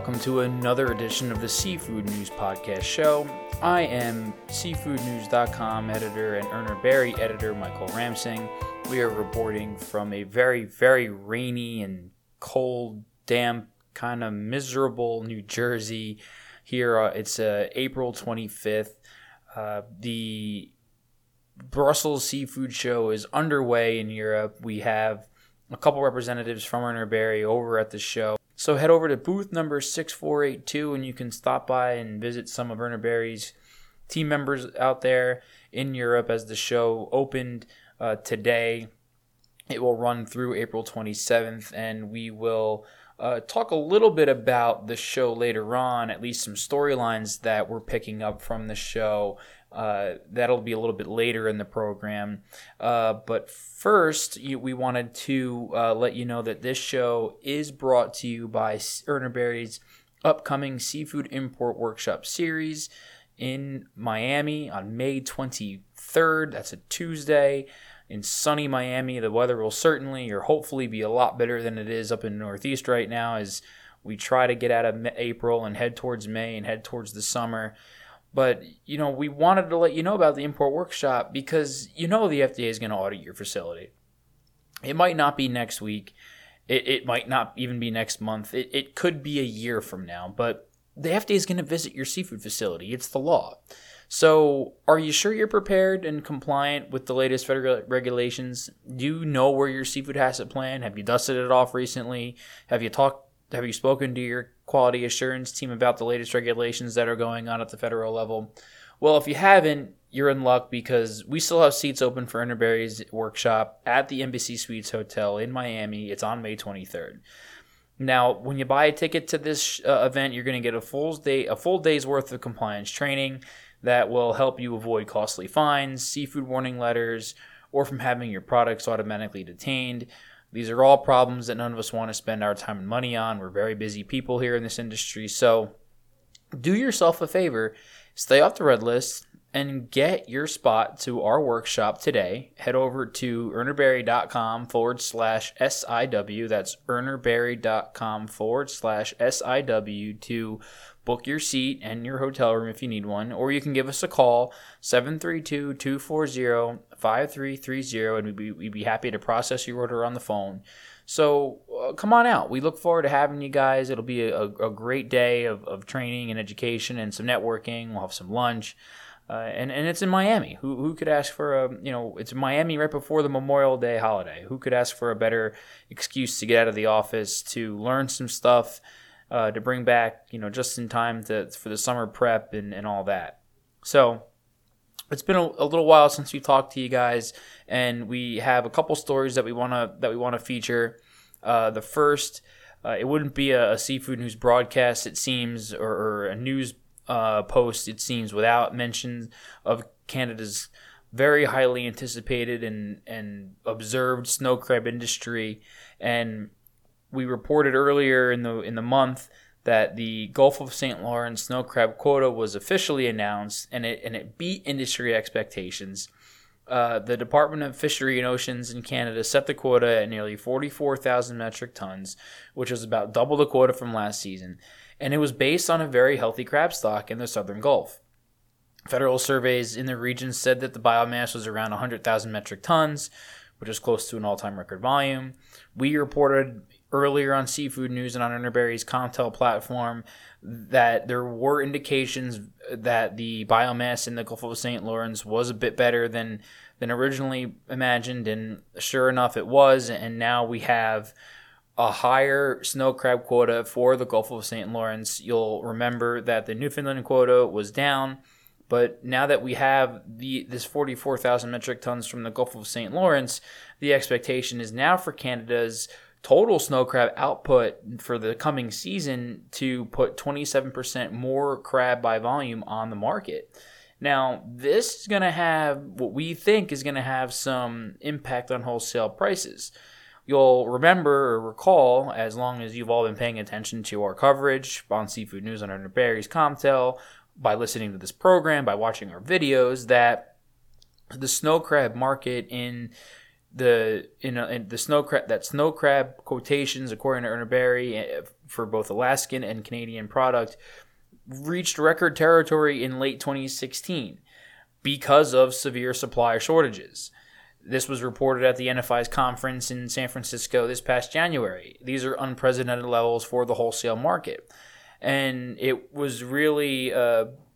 welcome to another edition of the Seafood News Podcast Show. I am SeafoodNews.com editor and Urner Barry editor Michael Ramsing. We are reporting from a very, very rainy and cold, damp, kind of miserable New Jersey. Here, it's April 25th. The Brussels Seafood Show is underway in Europe. We have a couple representatives from Urner Barry over at the show. So head over to booth number 6482 and you can stop by and visit some of Urner Barry's team members out there in Europe as the show opened today. It will run through April 27th and we will talk a little bit about the show later on, at least some storylines that we're picking up from the show. That'll be a little bit later in the program. But first, we wanted to let you know that this show is brought to you by Urner Barry's upcoming Seafood Import Workshop Series in Miami on May 23rd. That's a Tuesday. In sunny Miami, the weather will certainly or hopefully be a lot better than it is up in the Northeast right now as we try to get out of April and head towards May and head towards the summer. But, you know, we wanted to let you know about the import workshop because, you know, the FDA is going to audit your facility. It might not be next week. It might not even be next month. It could be a year from now. But the FDA is going to visit your seafood facility. It's the law. So are you sure you're prepared and compliant with the latest federal regulations? Do you know where your seafood asset plan? Have you dusted it off recently? Have you spoken to your quality assurance team about the latest regulations that are going on at the federal level? Well, if you haven't, you're in luck because we still have seats open for Urner Barry's workshop at the Embassy Suites Hotel in Miami. It's on May 23rd. Now, when you buy a ticket to this event, you're going to get a full day's worth of compliance training that will help you avoid costly fines, seafood warning letters, or from having your products automatically detained. These are all problems that none of us want to spend our time and money on. We're very busy people here in this industry. So do yourself a favor, stay off the red list, and get your spot to our workshop today. Head over to urnerbarry.com/SIW. That's urnerbarry.com/SIW to book your seat and your hotel room if you need one. Or you can give us a call, 732-240-5330, and we'd be happy to process your order on the phone. So come on out. We look forward to having you guys. It'll be a great day of training and education and some networking. We'll have some lunch. And it's in Miami. Who could ask for it's Miami right before the Memorial Day holiday. Who could ask for a better excuse to get out of the office, to learn some stuff, to bring back, just in time for the summer prep and all that. So it's been a little while since we talked to you guys, and we have a couple stories that we want to feature. The first, it wouldn't be a Seafood News broadcast, it seems, or a news post, it seems, without mention of Canada's very highly anticipated and observed snow crab industry. And we reported earlier in the month that the Gulf of Saint Lawrence snow crab quota was officially announced, and it beat industry expectations. The Department of Fisheries and Oceans in Canada set the quota at nearly 44,000 metric tons, which was about double the quota from last season, and it was based on a very healthy crab stock in the southern Gulf. Federal surveys in the region said that the biomass was around 100,000 metric tons, which is close to an all-time record volume. We reported earlier on Seafood News and on Urner Barry's Comtel platform that there were indications that the biomass in the Gulf of St. Lawrence was a bit better than originally imagined, and sure enough it was, and now we have a higher snow crab quota for the Gulf of St. Lawrence. You'll remember that the Newfoundland quota was down, but now that we have this 44,000 metric tons from the Gulf of St. Lawrence, the expectation is now for Canada's total snow crab output for the coming season to put 27% more crab by volume on the market. Now, this is going to have what we think is going to have some impact on wholesale prices. You'll remember or recall, as long as you've all been paying attention to our coverage on Seafood News on Urner Barry's Comtel, by listening to this program, by watching our videos, that the snow crab market in the snow crab quotations, according to Urner Barry, for both Alaskan and Canadian product, reached record territory in late 2016 because of severe supply shortages. This was reported at the NFI's conference in San Francisco this past January. These are unprecedented levels for the wholesale market. And it was really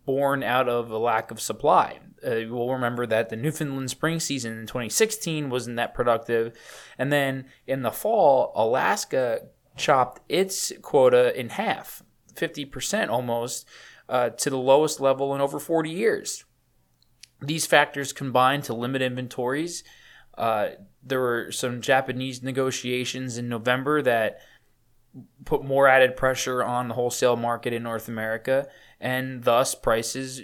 born out of a lack of supply. We'll remember that the Newfoundland spring season in 2016 wasn't that productive. And then in the fall, Alaska chopped its quota in half, 50% almost, to the lowest level in over 40 years. These factors combined to limit inventories. There were some Japanese negotiations in November that put more added pressure on the wholesale market in North America, and thus prices,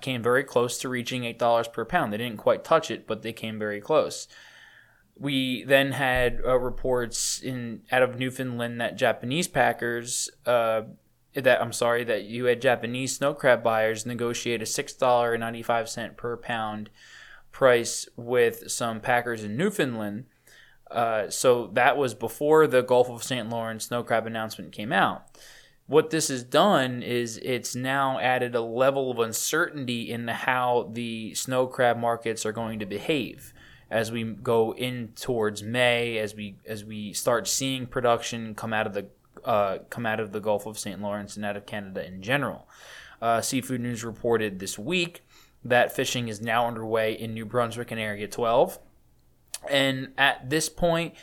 came very close to reaching $8 per pound. They didn't quite touch it, but they came very close. We then had reports out of Newfoundland that Japanese packers, that you had Japanese snow crab buyers negotiate a $6.95 per pound price with some packers in Newfoundland. So that was before the Gulf of Saint Lawrence snow crab announcement came out. What this has done is it's now added a level of uncertainty in how the snow crab markets are going to behave as we go in towards May, as we start seeing production come out of the Gulf of Saint Lawrence and out of Canada in general. Seafood News reported this week that fishing is now underway in New Brunswick and Area 12. And at this point,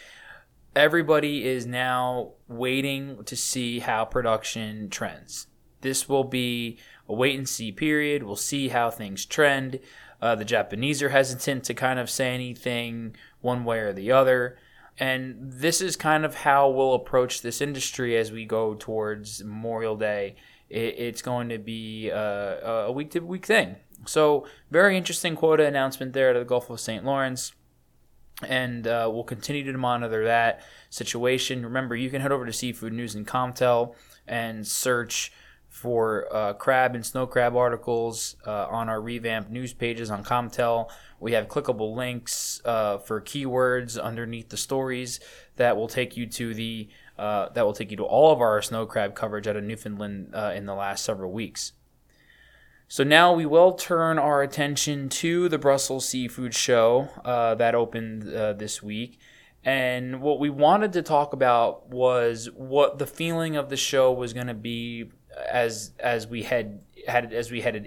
everybody is now waiting to see how production trends. This will be a wait-and-see period. We'll see how things trend. The Japanese are hesitant to kind of say anything one way or the other. And this is kind of how we'll approach this industry as we go towards Memorial Day. It's going to be a week-to-week thing. So very interesting quota announcement there to the Gulf of St. Lawrence. And we'll continue to monitor that situation. Remember, you can head over to Seafood News and Comtel and search for crab and snow crab articles on our revamped news pages on Comtel. We have clickable links for keywords underneath the stories that will take you to all of our snow crab coverage out of Newfoundland in the last several weeks. So now we will turn our attention to the Brussels Seafood Show that opened this week. And what we wanted to talk about was what the feeling of the show was going to be as we headed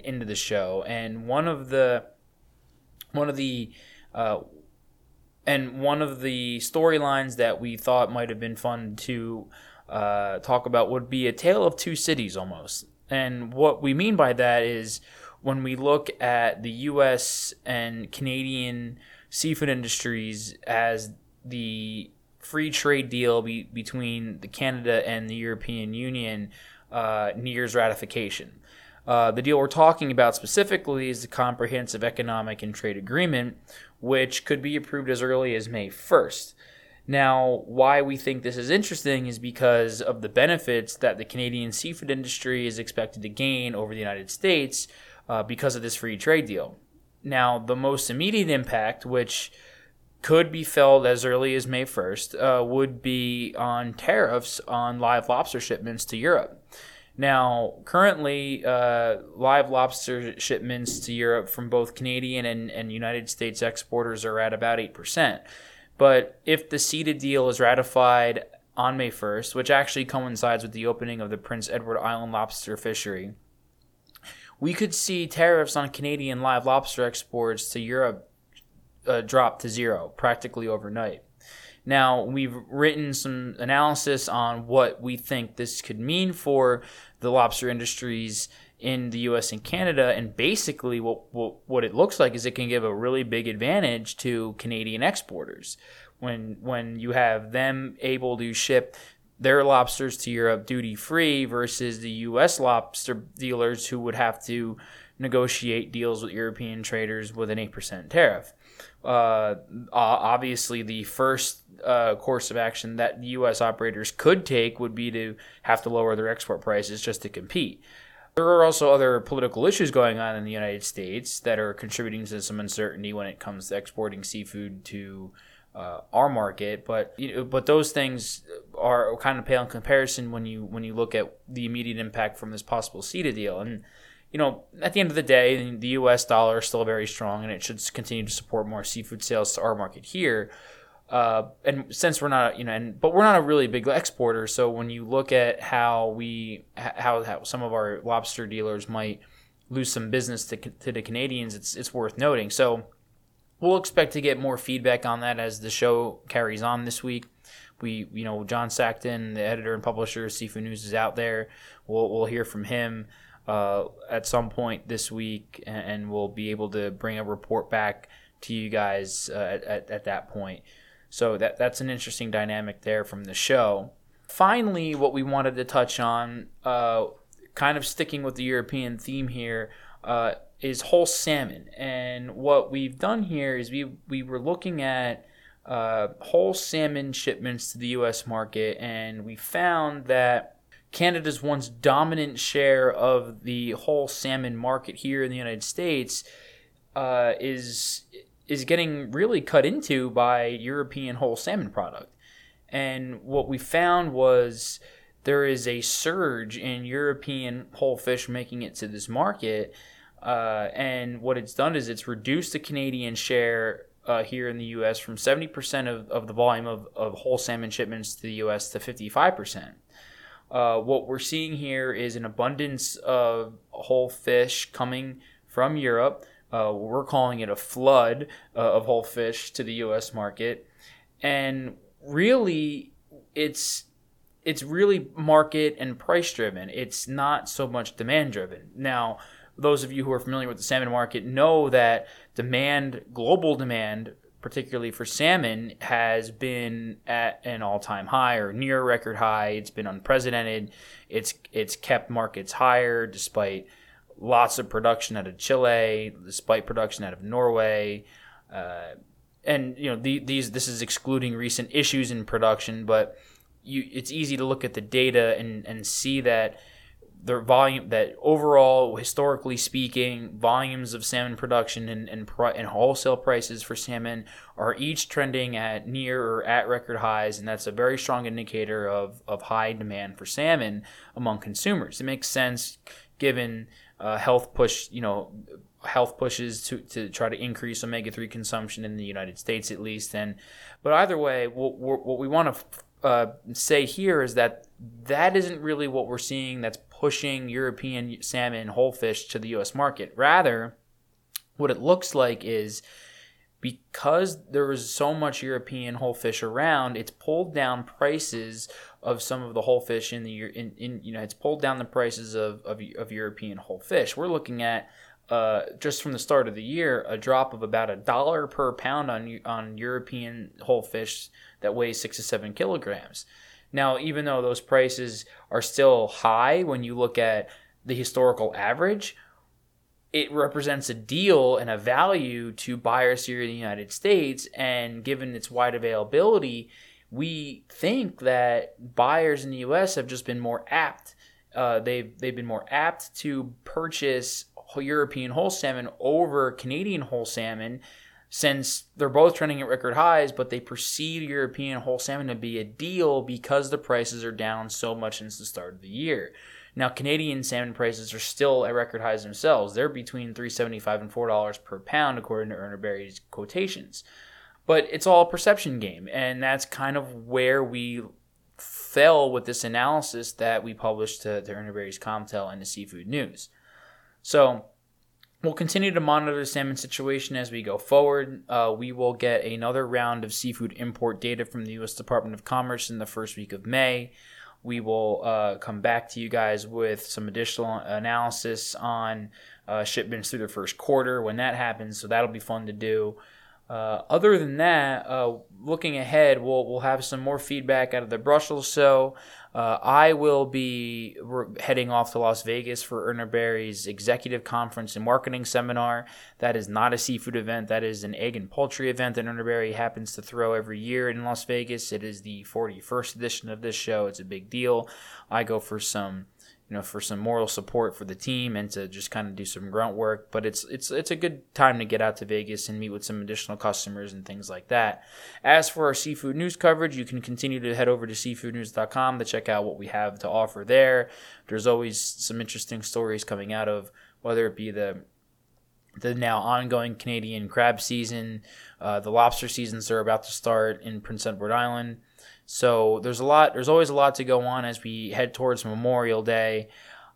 into the show. And one of the storylines that we thought might have been fun to talk about would be a tale of two cities almost. And what we mean by that is when we look at the U.S. and Canadian seafood industries as the free trade deal between Canada and the European Union nears ratification. The deal we're talking about specifically is the Comprehensive Economic and Trade Agreement, which could be approved as early as May 1st. Now, why we think this is interesting is because of the benefits that the Canadian seafood industry is expected to gain over the United States because of this free trade deal. Now, the most immediate impact, which could be felt as early as May 1st, would be on tariffs on live lobster shipments to Europe. Now, currently, live lobster shipments to Europe from both Canadian and United States exporters are at about 8%. But if the CETA deal is ratified on May 1st, which actually coincides with the opening of the Prince Edward Island lobster fishery, we could see tariffs on Canadian live lobster exports to Europe drop to zero practically overnight. Now, we've written some analysis on what we think this could mean for the lobster industries in the U.S. and Canada, and basically what it looks like is it can give a really big advantage to Canadian exporters. When you have them able to ship their lobsters to Europe duty-free versus the U.S. lobster dealers who would have to negotiate deals with European traders with an 8% tariff. Obviously, the first course of action that the U.S. operators could take would be to have to lower their export prices just to compete. There are also other political issues going on in the United States that are contributing to some uncertainty when it comes to exporting seafood to our market, but those things are kind of pale in comparison when you look at the immediate impact from this possible CETA deal. And at the end of the day, the U.S. dollar is still very strong, and it should continue to support more seafood sales to our market here. And since we're not, but we're not a really big exporter, so when you look at how some of our lobster dealers might lose some business to the Canadians, it's worth noting. So we'll expect to get more feedback on that as the show carries on this week. We John Sackton, the editor and publisher of Seafood News, is out there. We'll hear from him at some point this week, and we'll be able to bring a report back to you guys at that point. So that's an interesting dynamic there from the show. Finally, what we wanted to touch on, kind of sticking with the European theme here, is whole salmon. And what we've done here is we were looking at whole salmon shipments to the U.S. market, and we found that Canada's once dominant share of the whole salmon market here in the United States is getting really cut into by European whole salmon product. And what we found was there is a surge in European whole fish making it to this market, and what it's done is it's reduced the Canadian share here in the U.S. from 70% of the volume of whole salmon shipments to the U.S. to 55%. What we're seeing here is an abundance of whole fish coming from Europe. We're calling it a flood of whole fish to the U.S. market. And really, it's really market and price driven. It's not so much demand driven. Now, those of you who are familiar with the salmon market know that global demand, particularly for salmon, has been at an all-time high or near record high. It's been unprecedented. It's kept markets higher despite lots of production out of Chile, despite production out of Norway, and this is excluding recent issues in production. But it's easy to look at the data and see that their volume, that overall, historically speaking, volumes of salmon production and wholesale prices for salmon are each trending at near or at record highs, and that's a very strong indicator of high demand for salmon among consumers. It makes sense given health pushes to try to increase omega-3 consumption in the United States, at least. But either way, what we want to say here is that isn't really what we're seeing that's pushing European salmon whole fish to the U.S. market. Rather, what it looks like is because there is so much European whole fish around, it's pulled down prices of some of the whole fish it's pulled down the prices of European whole fish. We're looking at just from the start of the year a drop of about $1 per pound on European whole fish that weighs 6 to 7 kilograms. Now, even though those prices are still high when you look at the historical average, it represents a deal and a value to buyers here in the United States. And given its wide availability, we think that buyers in the U.S. have just been more apt. They've been more apt to purchase European whole salmon over Canadian whole salmon, since they're both trending at record highs, but they perceive European whole salmon to be a deal because the prices are down so much since the start of the year. Now, Canadian salmon prices are still at record highs themselves. They're between $3.75 and $4 per pound, according to Urner Barry's quotations. But it's all a perception game, and that's kind of where we fell with this analysis that we published to Urner Barry's Comtel and the Seafood News. So we'll continue to monitor the salmon situation as we go forward. We will get another round of seafood import data from the U.S. Department of Commerce in the first week of May. We will come back to you guys with some additional analysis on shipments through the first quarter when that happens, so that'll be fun to do. Other than that, looking ahead, we'll have some more feedback out of the Brussels show. I will be heading off to Las Vegas for Urner Barry's Executive Conference and Marketing Seminar. That is not a seafood event. That is an egg and poultry event that Urner Barry happens to throw every year in Las Vegas. It is the 41st edition of this show. It's a big deal. I go for some for some moral support for the team and to just kind of do some grunt work. But it's a good time to get out to Vegas and meet with some additional customers and things like that. As for our Seafood News coverage, you can continue to head over to SeafoodNews.com to check out what we have to offer there. There's always some interesting stories coming out of, whether it be the now ongoing Canadian crab season, the lobster seasons are about to start in Prince Edward Island. So there's always a lot to go on as we head towards Memorial Day.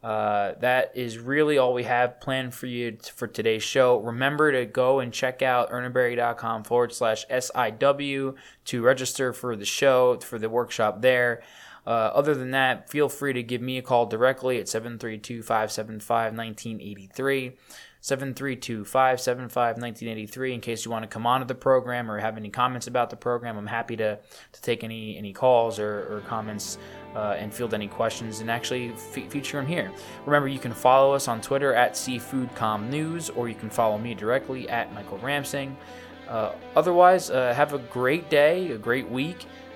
That is really all we have planned for you for today's show. Remember to go and check out urnerberry.com/SIW to register for the show, for the workshop there. Other than that, feel free to give me a call directly at 732-575-1983. 732-575-1983 in case you want to come onto the program or have any comments about the program. I'm happy to take any calls or comments and field any questions and actually feature them here. Remember, you can follow us on Twitter at SeafoodComNews, or you can follow me directly at Michael Ramsing. Otherwise, have a great day, a great week,